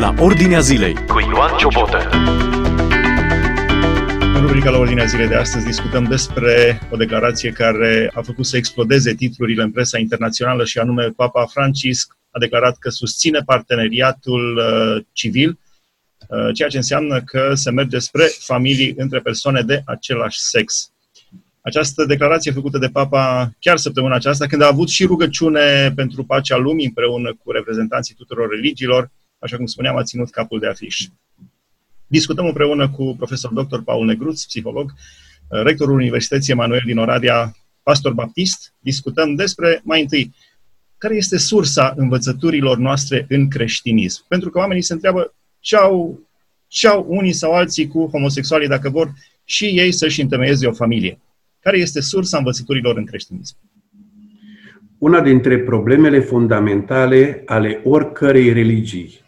la Ordinea Zilei cu Ioan Ciobotă. În rubrica la Ordinea Zilei de astăzi discutăm despre o declarație care a făcut să explodeze titlurile în presa internațională și anume Papa Francisc a declarat că susține parteneriatul civil, ceea ce înseamnă că se merge spre familii între persoane de același sex. Această declarație făcută de Papa chiar săptămâna aceasta, când a avut și rugăciune pentru pacea lumii împreună cu reprezentanții tuturor religiilor, așa cum spuneam, a ținut capul de afiș. Discutăm împreună cu profesor dr. Paul Negruț, psiholog, rectorul Universității Emanuel din Oradea, pastor baptist. Discutăm despre, mai întâi, care este sursa învățăturilor noastre în creștinism. Pentru că oamenii se întreabă ce au unii sau alții cu homosexualii dacă vor și ei să-și întemeieze o familie. Care este sursa învățăturilor în creștinism? Una dintre problemele fundamentale ale oricărei religii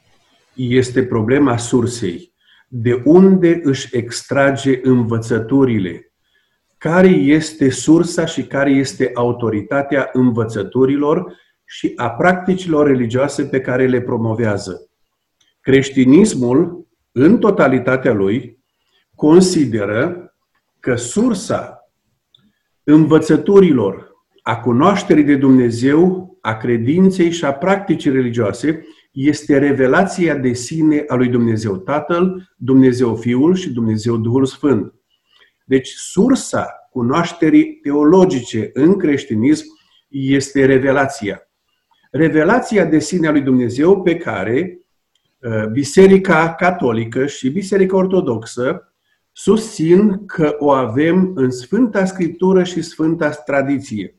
este problema sursei. De unde își extrage învățăturile? Care este sursa și care este autoritatea învățăturilor și a practicilor religioase pe care le promovează? Creștinismul, în totalitatea lui, consideră că sursa învățăturilor, a cunoașterii de Dumnezeu, a credinței și a practicii religioase este revelația de sine a lui Dumnezeu Tatăl, Dumnezeu Fiul și Dumnezeu Duhul Sfânt. Deci sursa cunoașterii teologice în creștinism este revelația. Revelația de sine a lui Dumnezeu pe care Biserica Catolică și Biserica Ortodoxă susțin că o avem în Sfânta Scriptură și Sfânta Tradiție.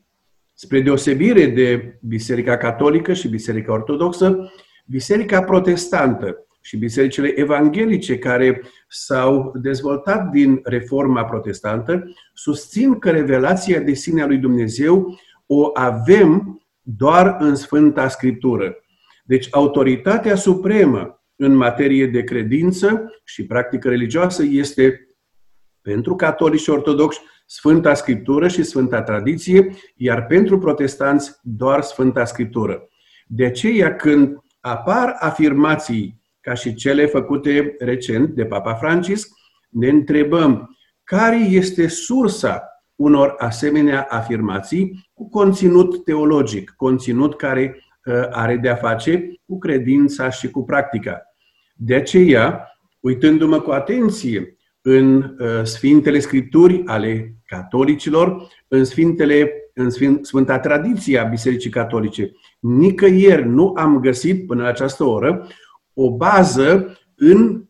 Spre deosebire de Biserica Catolică și Biserica Ortodoxă, Biserica Protestantă și bisericile evanghelice care s-au dezvoltat din Reforma Protestantă susțin că revelația de sine a lui Dumnezeu o avem doar în Sfânta Scriptură. Deci autoritatea supremă în materie de credință și practică religioasă este, pentru catolici și ortodoxi, Sfânta Scriptură și Sfânta Tradiție, iar pentru protestanți doar Sfânta Scriptură. De aceea, când apar afirmații ca și cele făcute recent de Papa Francisc, ne întrebăm care este sursa unor asemenea afirmații cu conținut teologic, conținut care are de-a face cu credința și cu practica. De aceea, uitându-mă cu atenție în Sfintele Scripturi ale catolicilor, Sfânta Tradiție a Bisericii Catolice, nicăieri nu am găsit până la această oră o bază în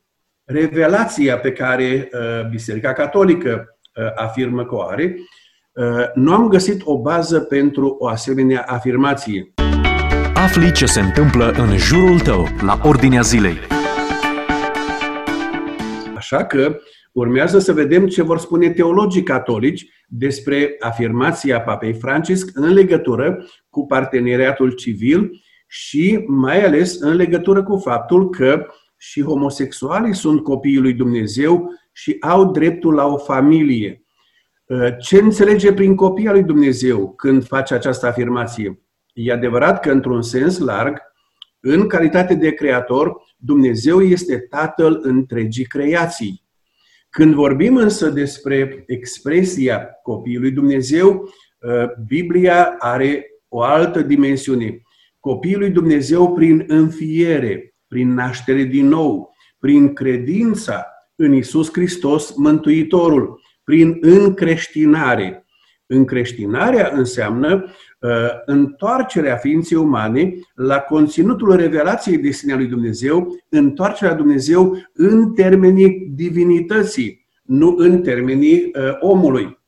revelația pe care Biserica Catolică afirmă că o are. Nu am găsit o bază pentru o asemenea afirmație. Afli ce se întâmplă în jurul tău, la Ordinea Zilei. Așa că urmează să vedem ce vor spune teologii catolici despre afirmația Papei Francisc în legătură cu parteneriatul civil și mai ales în legătură cu faptul că și homosexualii sunt copiii lui Dumnezeu și au dreptul la o familie. Ce înțelege prin copii al lui Dumnezeu când face această afirmație? E adevărat că, într-un sens larg, în calitate de creator, Dumnezeu este Tatăl întregii creații. Când vorbim însă despre expresia copiii lui Dumnezeu, Biblia are o altă dimensiune. Copiii lui Dumnezeu prin înfiere, prin naștere din nou, prin credința în Iisus Hristos, Mântuitorul, prin încreștinare. Încreștinarea înseamnă întoarcerea ființei umane la conținutul revelației de sine a lui Dumnezeu, întoarcerea lui Dumnezeu în termenii divinității, nu în termenii omului.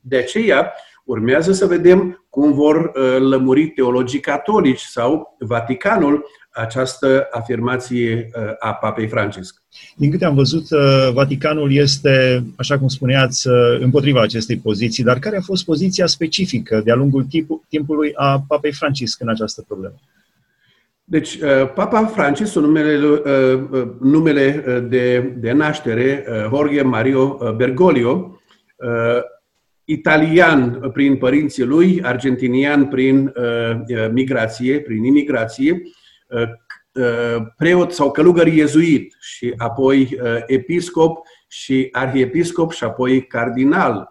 De aceea urmează să vedem cum vor lămuri teologii catolici sau Vaticanul această afirmație a Papei Francisc. Din câte am văzut, Vaticanul este, așa cum spuneați, împotriva acestei poziții, dar care a fost poziția specifică de-a lungul timpului a Papei Francisc în această problemă? Deci, Papa Francisc, numele de naștere, Jorge Mario Bergoglio, italian prin părinții lui, argentinian prin imigrație, preot sau călugăr iezuit și apoi episcop și arhiepiscop și apoi cardinal.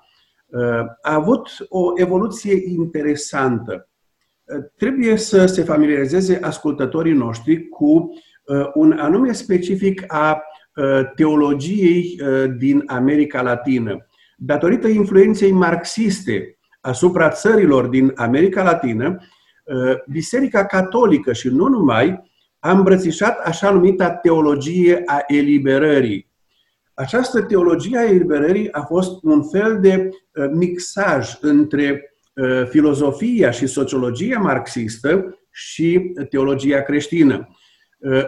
A avut o evoluție interesantă. Trebuie să se familiarizeze ascultătorii noștri cu un anume specific a teologiei din America Latină. Datorită influenței marxiste asupra țărilor din America Latină, Biserica Catolică și nu numai a îmbrățișat așa numita teologie a eliberării. Această teologie a eliberării a fost un fel de mixaj între filozofia și sociologia marxistă și teologia creștină.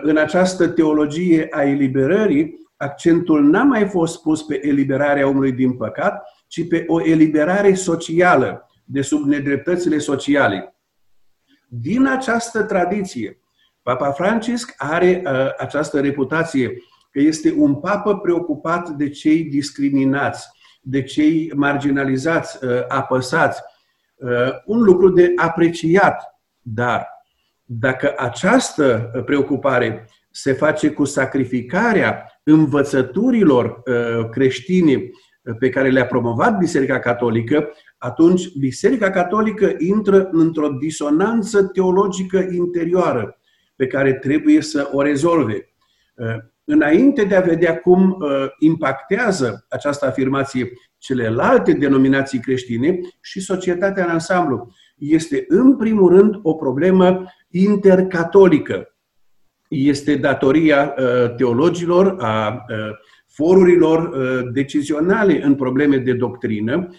În această teologie a eliberării, accentul n-a mai fost pus pe eliberarea omului din păcat, ci pe o eliberare socială, de sub nedreptățile sociale. Din această tradiție, Papa Francisc are această reputație că este un papă preocupat de cei discriminați, de cei marginalizați, apăsați. Un lucru de apreciat, dar dacă această preocupare se face cu sacrificarea învățăturilor creștine pe care le-a promovat Biserica Catolică, atunci Biserica Catolică intră într-o disonanță teologică interioară pe care trebuie să o rezolve. Înainte de a vedea cum impactează această afirmație celelalte denominații creștine și societatea în ansamblu, este în primul rând o problemă intercatolică. Este datoria teologilor, a forurilor decizionale în probleme de doctrină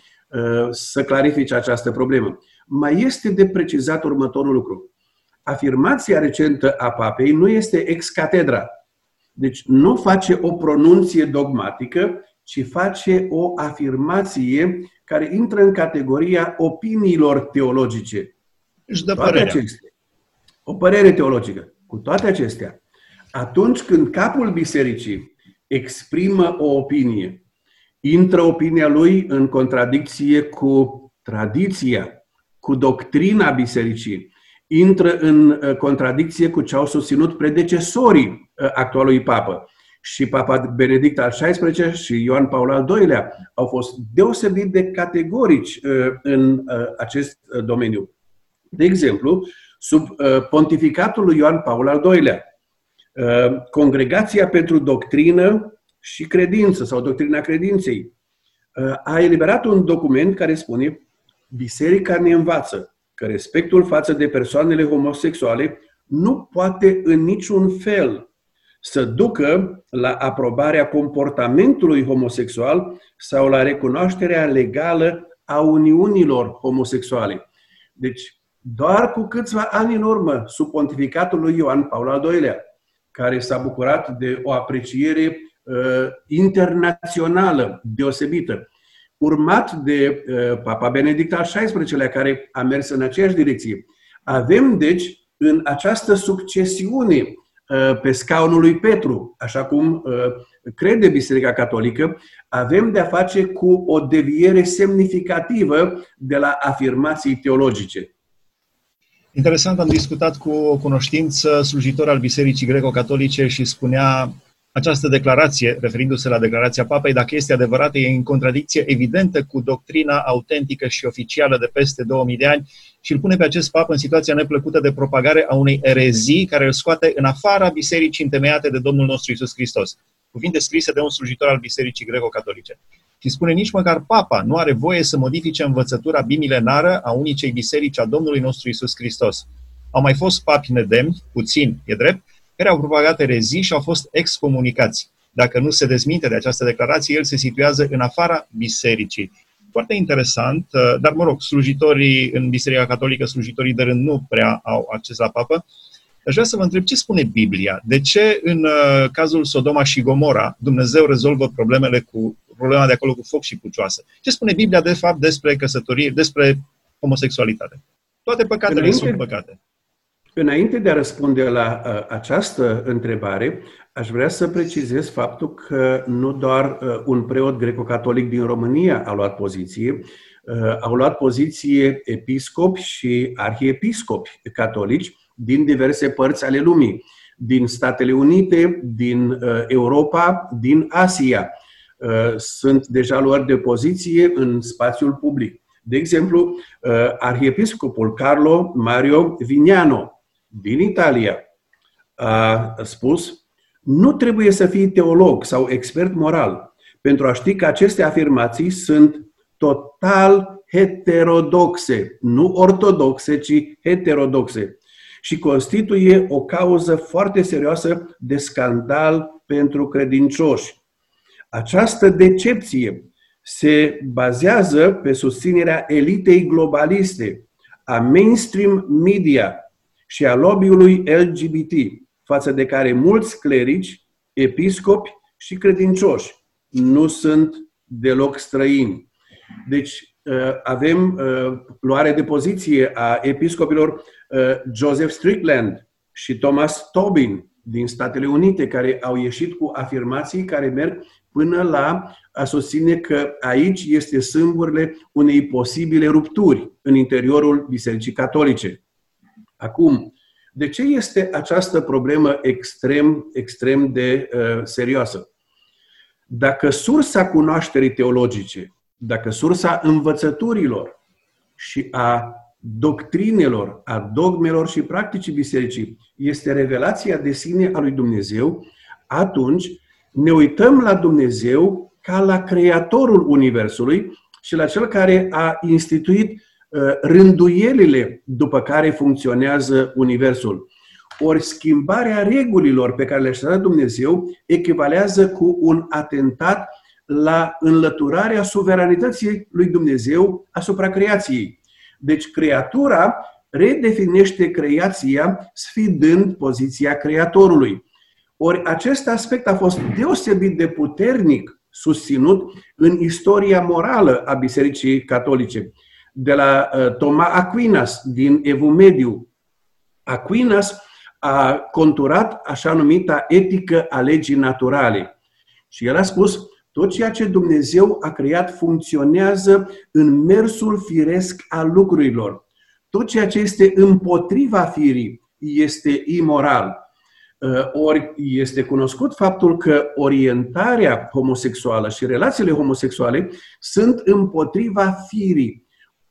să clarifice această problemă. Mai este de precizat următorul lucru. Afirmația recentă a papei nu este ex cathedra. Deci nu face o pronunție dogmatică, ci face o afirmație care intră în categoria opiniilor teologice. Își dă părerea. O părere teologică. Cu toate acestea, atunci când capul bisericii exprimă o opinie, intră opinia lui în contradicție cu tradiția, cu doctrina bisericii, intră în contradicție cu ce au susținut predecesorii actualului papă. Și Papa Benedict al XVI și Ioan Paul al II-lea au fost deosebit de categorici în acest domeniu. De exemplu, sub pontificatul lui Ioan Paul al II-lea, Congregația pentru Doctrină și Credință sau Doctrina Credinței a eliberat un document care spune: Biserica ne învață că respectul față de persoanele homosexuale nu poate în niciun fel să ducă la aprobarea comportamentului homosexual sau la recunoașterea legală a uniunilor homosexuale. Deci, doar cu câțiva ani în urmă, sub pontificatul lui Ioan Paul al II-lea, care s-a bucurat de o apreciere internațională deosebită, urmat de Papa Benedict al XVI-lea, care a mers în aceeași direcție. Avem, deci, în această succesiune pe scaunul lui Petru, așa cum crede Biserica Catolică, avem de-a face cu o deviere semnificativă de la afirmații teologice. Interesant, am discutat cu o cunoștință, slujitor al Bisericii Greco-Catolice, și spunea această declarație, referindu-se la declarația papei, dacă este adevărată, e în contradicție evidentă cu doctrina autentică și oficială de peste 2000 de ani și îl pune pe acest papă în situația neplăcută de propagare a unei erezii care îl scoate în afara bisericii întemeiate de Domnul nostru Iisus Hristos. Cuvinte scrise de un slujitor al Bisericii Greco-Catolice. Și spune, nici măcar papa nu are voie să modifice învățătura bimilenară a unicei biserici a Domnului nostru Iisus Hristos. Au mai fost papi nedemni, puțin, e drept, care au propagat erezii și au fost excomunicați. Dacă nu se dezminte de această declarație, el se situează în afara bisericii. Foarte interesant, dar slujitorii în Biserica Catolică, slujitorii de rând, nu prea au acces la papă. Aș vrea să vă întreb ce spune Biblia. De ce în cazul Sodoma și Gomora Dumnezeu rezolvă problema de acolo cu foc și pucioasă? Ce spune Biblia de fapt despre căsătorie, despre homosexualitate? Toate păcatele sunt păcate. Înainte de a răspunde la această întrebare, aș vrea să precizez faptul că nu doar un preot greco-catolic din România a luat poziție, au luat poziție episcopi și arhiepiscopi catolici din diverse părți ale lumii. din Statele Unite, din Europa, din Asia. Sunt deja luări de poziție în spațiul public. De exemplu, arhiepiscopul Carlo Mario Vignano din Italia a spus: nu trebuie să fii teolog sau expert moral pentru a ști că aceste afirmații sunt total heterodoxe, nu ortodoxe, ci heterodoxe, și constituie o cauză foarte serioasă de scandal pentru credincioși. Această decepție se bazează pe susținerea elitei globaliste, a mainstream media și a lobby-ului LGBT, față de care mulți clerici, episcopi și credincioși nu sunt deloc străini. Deci avem luare de poziție a episcopilor Joseph Strickland și Thomas Tobin din Statele Unite, care au ieșit cu afirmații care merg până la a susține că aici este sâmburile unei posibile rupturi în interiorul Bisericii Catolice. Acum, de ce este această problemă extrem de serioasă? Dacă sursa cunoașterii teologice, dacă sursa învățăturilor și a doctrinelor, a dogmelor și practicii bisericii este revelația de sine a lui Dumnezeu, atunci ne uităm la Dumnezeu ca la creatorul universului și la cel care a instituit rânduielile după care funcționează universul. Ori schimbarea regulilor pe care le-a dat Dumnezeu echivalează cu un atentat la înlăturarea suveranității lui Dumnezeu asupra creației. Deci creatura redefinește creația sfidând poziția creatorului. Ori acest aspect a fost deosebit de puternic susținut în istoria morală a Bisericii Catolice. De la Thomas Aquinas din Evul Mediu. Aquinas a conturat așa numita etică a legii naturale. Și el a spus: tot ceea ce Dumnezeu a creat funcționează în mersul firesc al lucrurilor. Tot ceea ce este împotriva firii este imoral. Ori este cunoscut faptul că orientarea homosexuală și relațiile homosexuale sunt împotriva firii.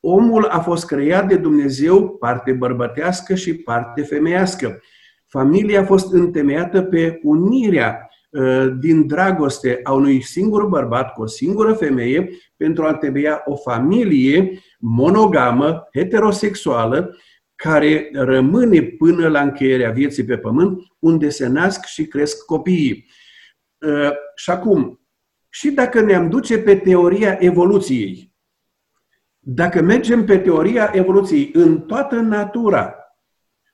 Omul a fost creat de Dumnezeu, parte bărbătească și parte femeiască. Familia a fost întemeiată pe unirea din dragoste a unui singur bărbat cu o singură femeie pentru a întemeia o familie monogamă, heterosexuală, care rămâne până la încheierea vieții pe pământ, unde se nasc și cresc copiii. Și acum, și dacă ne-am duce pe teoria evoluției, dacă mergem pe teoria evoluției, în toată natura,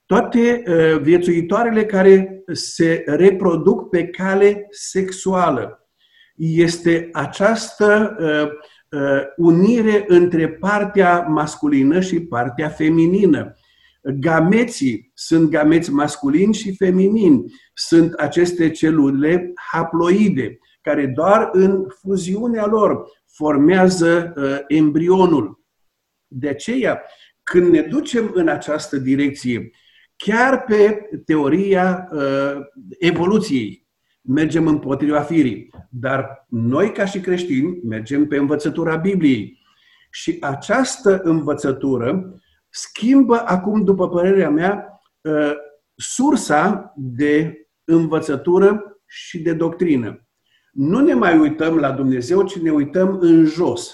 toate viețuitoarele care se reproduc pe cale sexuală, este această unire între partea masculină și partea feminină. Gameții sunt gameți masculini și feminini. Sunt aceste celule haploide, care doar în fuziunea lor formează embrionul. De aceea, când ne ducem în această direcție, chiar pe teoria evoluției, mergem împotriva firii. Dar noi, ca și creștini, mergem pe învățătura Bibliei. Și această învățătură schimbă acum, după părerea mea, sursa de învățătură și de doctrină. Nu ne mai uităm la Dumnezeu, ci ne uităm în jos.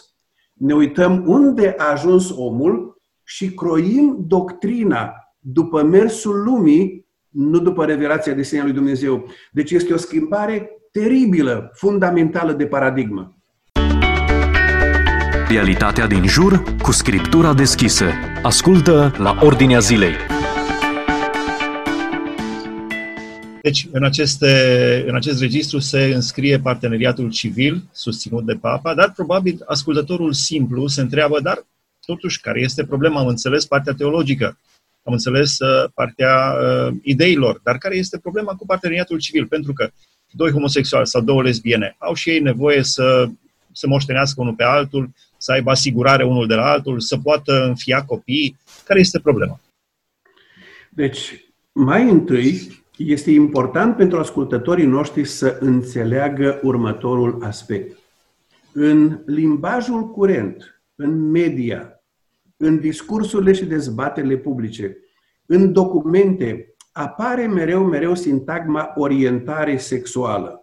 Ne uităm unde a ajuns omul și croim doctrina după mersul lumii, nu după revelația de sine a lui Dumnezeu. Deci este o schimbare teribilă, fundamentală de paradigmă. Realitatea din jur cu scriptura deschisă. Ascultă La Ordinea Zilei. Deci, în acest registru se înscrie parteneriatul civil, susținut de Papa, dar probabil ascultătorul simplu se întreabă: dar totuși, care este problema? Am înțeles partea teologică, am înțeles partea ideilor, dar care este problema cu parteneriatul civil? Pentru că doi homosexuali sau două lesbiene au și ei nevoie să se moștenească unul pe altul, să aibă asigurare unul de la altul, să poată înfia copii. Care este problema? Deci, mai întâi, Este important pentru ascultătorii noștri să înțeleagă următorul aspect. În limbajul curent, în media, în discursurile și dezbaterile publice, în documente, apare mereu sintagma orientare sexuală.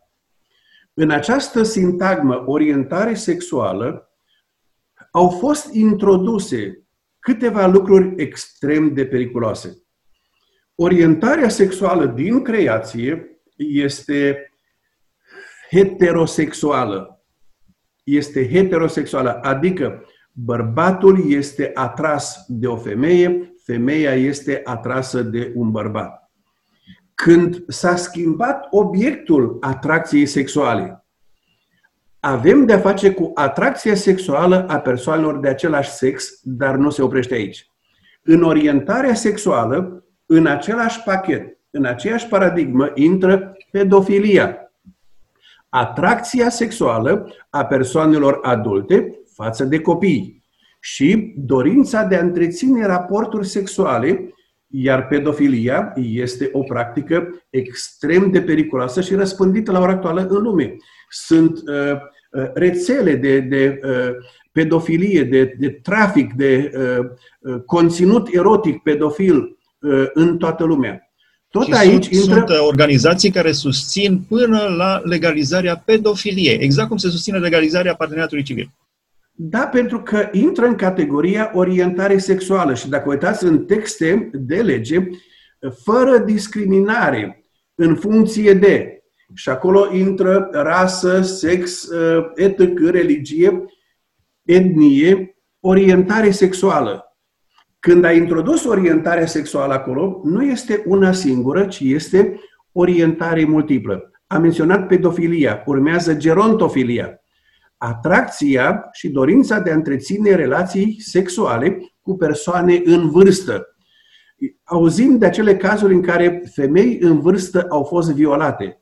În această sintagmă orientare sexuală au fost introduse câteva lucruri extrem de periculoase. Orientarea sexuală din creație este heterosexuală. Este heterosexuală, adică bărbatul este atras de o femeie, femeia este atrasă de un bărbat. Când s-a schimbat obiectul atracției sexuale, avem de-a face cu atracția sexuală a persoanelor de același sex, dar nu se oprește aici. În orientarea sexuală, în același pachet, în aceeași paradigmă, intră pedofilia. Atracția sexuală a persoanelor adulte față de copii și dorința de a întreține raporturi sexuale, iar pedofilia este o practică extrem de periculoasă și răspândită la ora actuală în lume. Sunt rețele de pedofilie, de trafic, de conținut erotic pedofil în toată lumea. Tot aici sunt organizații care susțin până la legalizarea pedofiliei, exact cum se susține legalizarea parteneriatului civil. Da, pentru că intră în categoria orientare sexuală și dacă uitați în texte de lege, fără discriminare în funcție de, și acolo intră rasă, sex, etnic, religie, etnie, orientare sexuală. Când a introdus orientarea sexuală acolo, nu este una singură, ci este orientare multiplă. Am menționat pedofilia, urmează gerontofilia, atracția și dorința de a întreține relații sexuale cu persoane în vârstă. Auzim de acele cazuri în care femei în vârstă au fost violate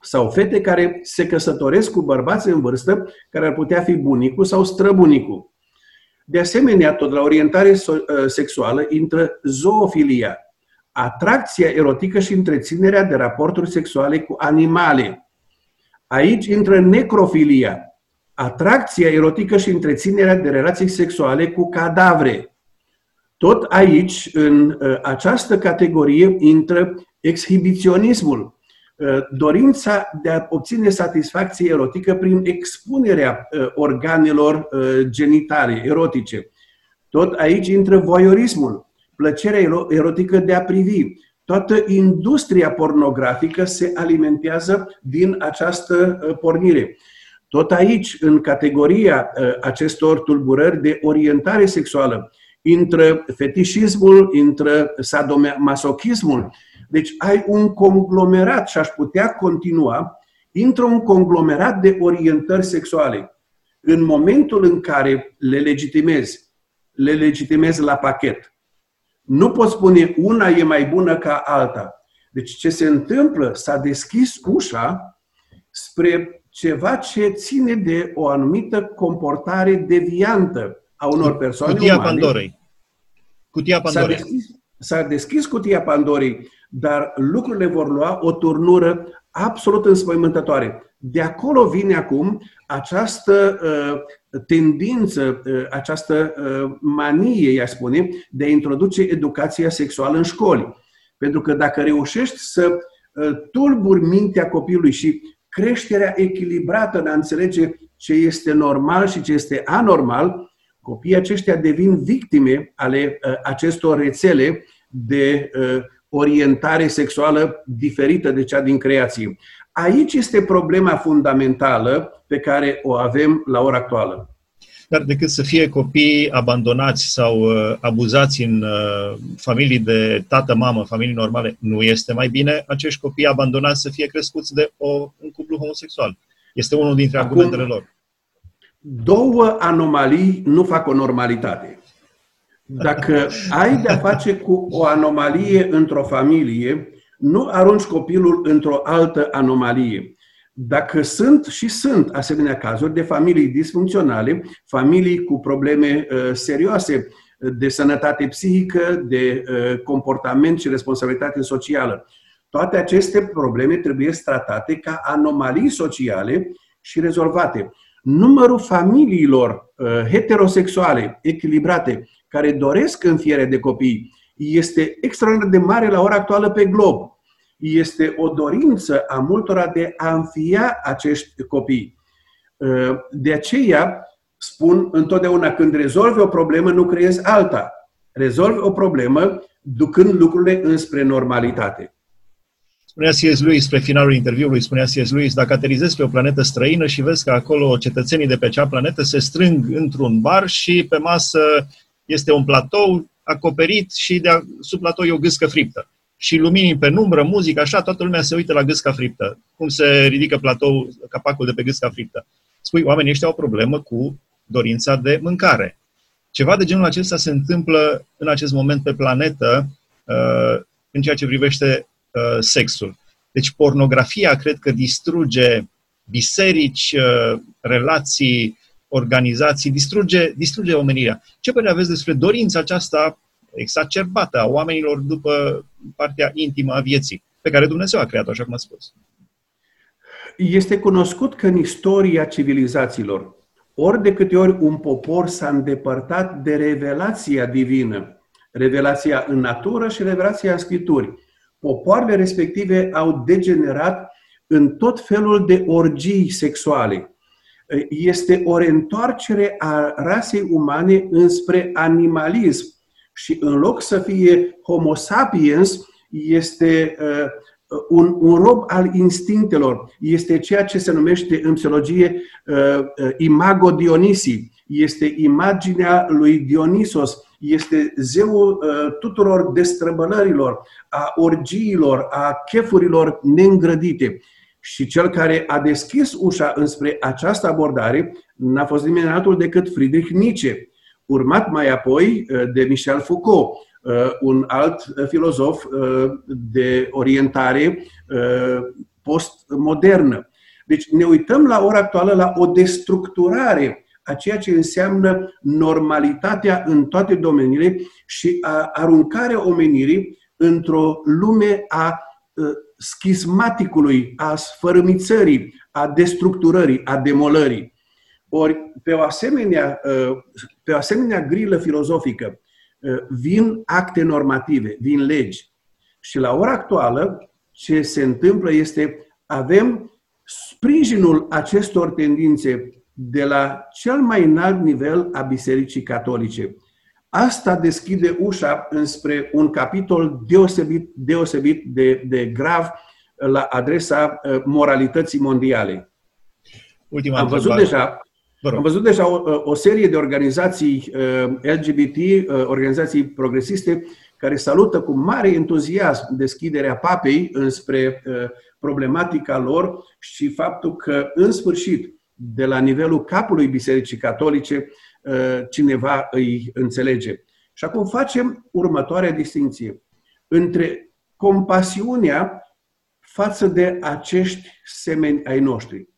sau fete care se căsătoresc cu bărbați în vârstă, care ar putea fi bunicul sau străbunicul. De asemenea, tot la orientare sexuală intră zoofilia, atracția erotică și întreținerea de raporturi sexuale cu animale. Aici intră necrofilia, atracția erotică și întreținerea de relații sexuale cu cadavre. Tot aici, în această categorie, intră exhibiționismul, dorința de a obține satisfacție erotică prin expunerea organelor genitale, erotice. Tot aici intră voyeurismul, plăcerea erotică de a privi. Toată industria pornografică se alimentează din această pornire. Tot aici, în categoria acestor tulburări de orientare sexuală, intră fetișismul, intră sadomasochismul. Deci ai un conglomerat, și aș putea continua, intră un conglomerat de orientări sexuale. În momentul în care le legitimezi la pachet. Nu poți spune una e mai bună ca alta. Deci ce se întâmplă? S-a deschis ușa spre ceva ce ține de o anumită comportare deviantă a unor persoane Cutia Pandorei. S-a deschis cutia Pandorei, dar lucrurile vor lua o turnură absolut înspăimântătoare. De acolo vine acum această tendință, această manie, i-aș spune, de a introduce educația sexuală în școli. Pentru că dacă reușești să tulburi mintea copilului și creșterea echilibrată în a înțelege ce este normal și ce este anormal, copiii aceștia devin victime ale acestor rețele de orientare sexuală diferită de cea din creație. Aici este problema fundamentală pe care o avem la ora actuală. Dar decât să fie copii abandonați sau abuzați în familii de tată-mamă, familii normale, nu este mai bine acești copii abandonați să fie crescuți de un cuplu homosexual. Este unul dintre argumentele lor. Două anomalii nu fac o normalitate. Dacă ai de-a face cu o anomalie într-o familie, nu arunci copilul într-o altă anomalie. Dacă sunt asemenea cazuri de familii disfuncționale, familii cu probleme serioase de sănătate psihică, de comportament și responsabilitate socială, Toate aceste probleme trebuie tratate ca anomalii sociale și rezolvate. Numărul familiilor heterosexuale, echilibrate, care doresc înfiere de copii, este extraordinar de mare la ora actuală pe glob. Este o dorință a multora de a înfia acești copii. De aceea, spun întotdeauna, când rezolvi o problemă, nu creezi alta. Rezolvi o problemă ducând lucrurile înspre normalitate. Spunea CS Lewis, spre finalul interviului, spunea CS Lewis, dacă aterizezi pe o planetă străină și vezi că acolo cetățenii de pe acea planetă se strâng într-un bar și pe masă este un platou acoperit și sub platou e o gâscă friptă. Și lumini pe numbră, muzică, așa, toată lumea se uită la gâsca friptă. Cum se ridică platou, capacul de pe gâsca friptă. Spui, oamenii ăștia au o problemă cu dorința de mâncare. Ceva de genul acesta se întâmplă în acest moment pe planetă în ceea ce privește sexul. Deci pornografia, cred că, distruge biserici, relații, organizații, distruge omenirea. Ce părere aveți despre dorința aceasta exacerbată a oamenilor după partea intimă a vieții, pe care Dumnezeu a creat-o, așa cum a spus? Este cunoscut că în istoria civilizațiilor, ori de câte ori un popor s-a îndepărtat de revelația divină, revelația în natură și revelația în Scripturi, popoarele respective au degenerat în tot felul de orgii sexuale. Este o reîntoarcere a rasei umane înspre animalism și în loc să fie homo sapiens, este un rob al instinctelor. Este ceea ce se numește în psihologie imago Dionisi. Este imaginea lui Dionisos. Este zeul tuturor destrăbălărilor, a orgiilor, a chefurilor neîngrădite. Și cel care a deschis ușa înspre această abordare n-a fost nimeni altul decât Friedrich Nietzsche, urmat mai apoi de Michel Foucault, un alt filozof de orientare postmodernă. Deci ne uităm la ora actuală la o destructurare a ceea ce înseamnă normalitatea în toate domeniile și a aruncarea omenirii într-o lume a schismaticului, a sfărâmițării, a destructurării, a demolării. Ori pe o asemenea grilă filozofică vin acte normative, vin legi. Și la ora actuală ce se întâmplă este avem sprijinul acestor tendințe de la cel mai înalt nivel a Bisericii Catolice. Asta deschide ușa înspre un capitol deosebit de grav la adresa moralității mondiale. Am văzut deja o serie de organizații LGBT, organizații progresiste, care salută cu mare entuziasm deschiderea papei înspre problematica lor și faptul că, în sfârșit, de la nivelul capului Bisericii Catolice, cineva îi înțelege. Și acum facem următoarea distinție între compasiunea față de acești semeni ai noștri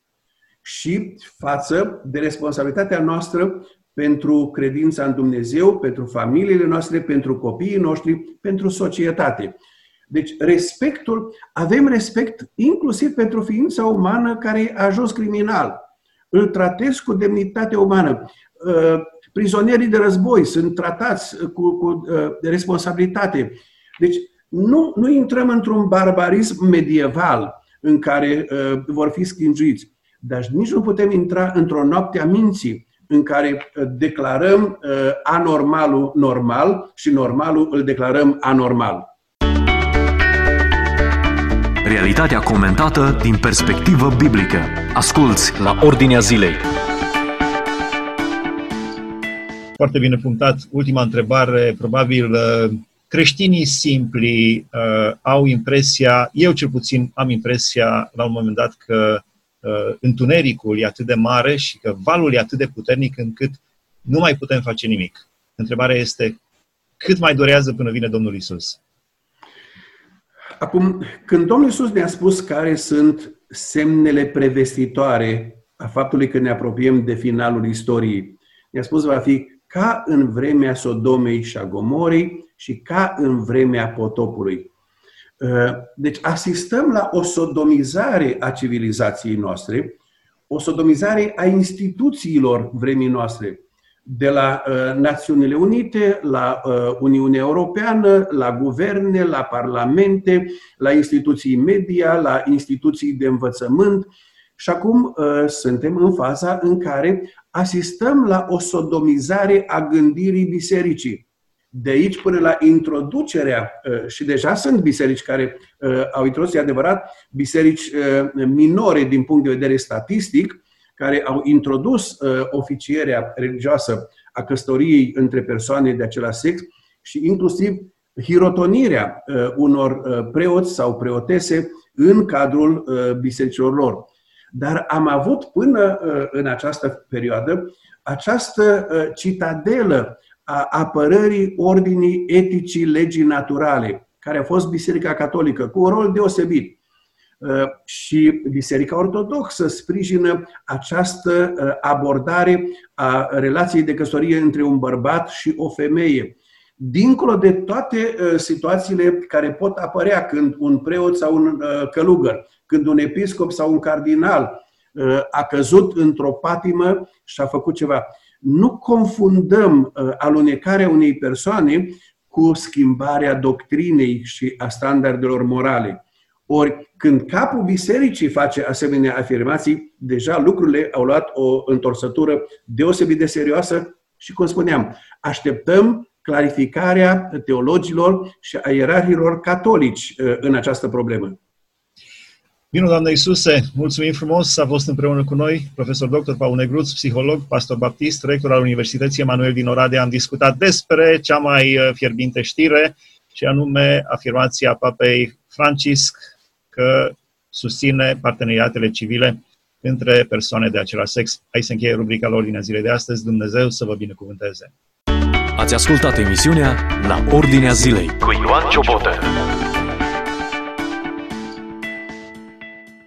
și față de responsabilitatea noastră pentru credința în Dumnezeu, pentru familiile noastre, pentru copiii noștri, pentru societate. Deci respectul, avem respect inclusiv pentru ființa umană care a ajuns criminal. Îl tratez cu demnitate umană. Prizonierii de război sunt tratați cu responsabilitate. Deci nu intrăm într-un barbarism medieval în care vor fi schingiuiți. Dar nici nu putem intra într-o noapte a minții în care declarăm anormalul normal și normalul îl declarăm anormal. Realitatea comentată din perspectivă biblică. Asculți la Ordinea Zilei. Foarte bine punctat. Ultima întrebare. Probabil creștinii simpli au impresia, eu cel puțin am impresia la un moment dat că întunericul e atât de mare și că valul e atât de puternic încât nu mai putem face nimic. Întrebarea este, cât mai durează până vine Domnul Iisus? Acum, când Domnul Iisus ne-a spus care sunt semnele prevestitoare a faptului că ne apropiem de finalul istoriei, ne-a spus va fi ca în vremea Sodomei și a Gomorei și ca în vremea potopului. Deci asistăm la o sodomizare a civilizației noastre, o sodomizare a instituțiilor vremii noastre, de la Națiunile Unite, la Uniunea Europeană, la guverne, la parlamente, la instituții media, la instituții de învățământ. Și acum suntem în faza în care asistăm la o sodomizare a gândirii bisericii. De aici până la introducerea, și deja sunt biserici care au introdus, e adevărat, biserici minore din punct de vedere statistic, care au introdus oficierea religioasă a căsătoriei între persoane de același sex și inclusiv hirotonirea unor preoți sau preotese în cadrul bisericilor lor. Dar am avut până în această perioadă această citadelă a apărării ordinii eticii legii naturale, care a fost Biserica Catolică, cu un rol deosebit. Și Biserica Ortodoxă sprijină această abordare a relației de căsătorie între un bărbat și o femeie. Dincolo de toate situațiile care pot apărea când un preot sau un călugăr, când un episcop sau un cardinal a căzut într-o patimă și a făcut ceva. Nu confundăm alunecarea unei persoane cu schimbarea doctrinei și a standardelor morale. Ori când capul bisericii face asemenea afirmații, deja lucrurile au luat o întorsătură deosebit de serioasă și, cum spuneam, așteptăm clarificarea teologilor și a ierarhilor catolici în această problemă. Bine, Doamne Iisuse, mulțumim frumos, a fost împreună cu noi profesor dr. Paul Negruț, psiholog, pastor baptist, rector al Universității Emanuel din Oradea. Am discutat despre cea mai fierbinte știre, și anume afirmația Papei Francisc că susține parteneriatele civile între persoane de același sex. Aici se încheie rubrica la ordinea zilei de astăzi. Dumnezeu să vă binecuvânteze! Ați ascultat emisiunea La Ordinea Zilei cu Ioan Ciobotă.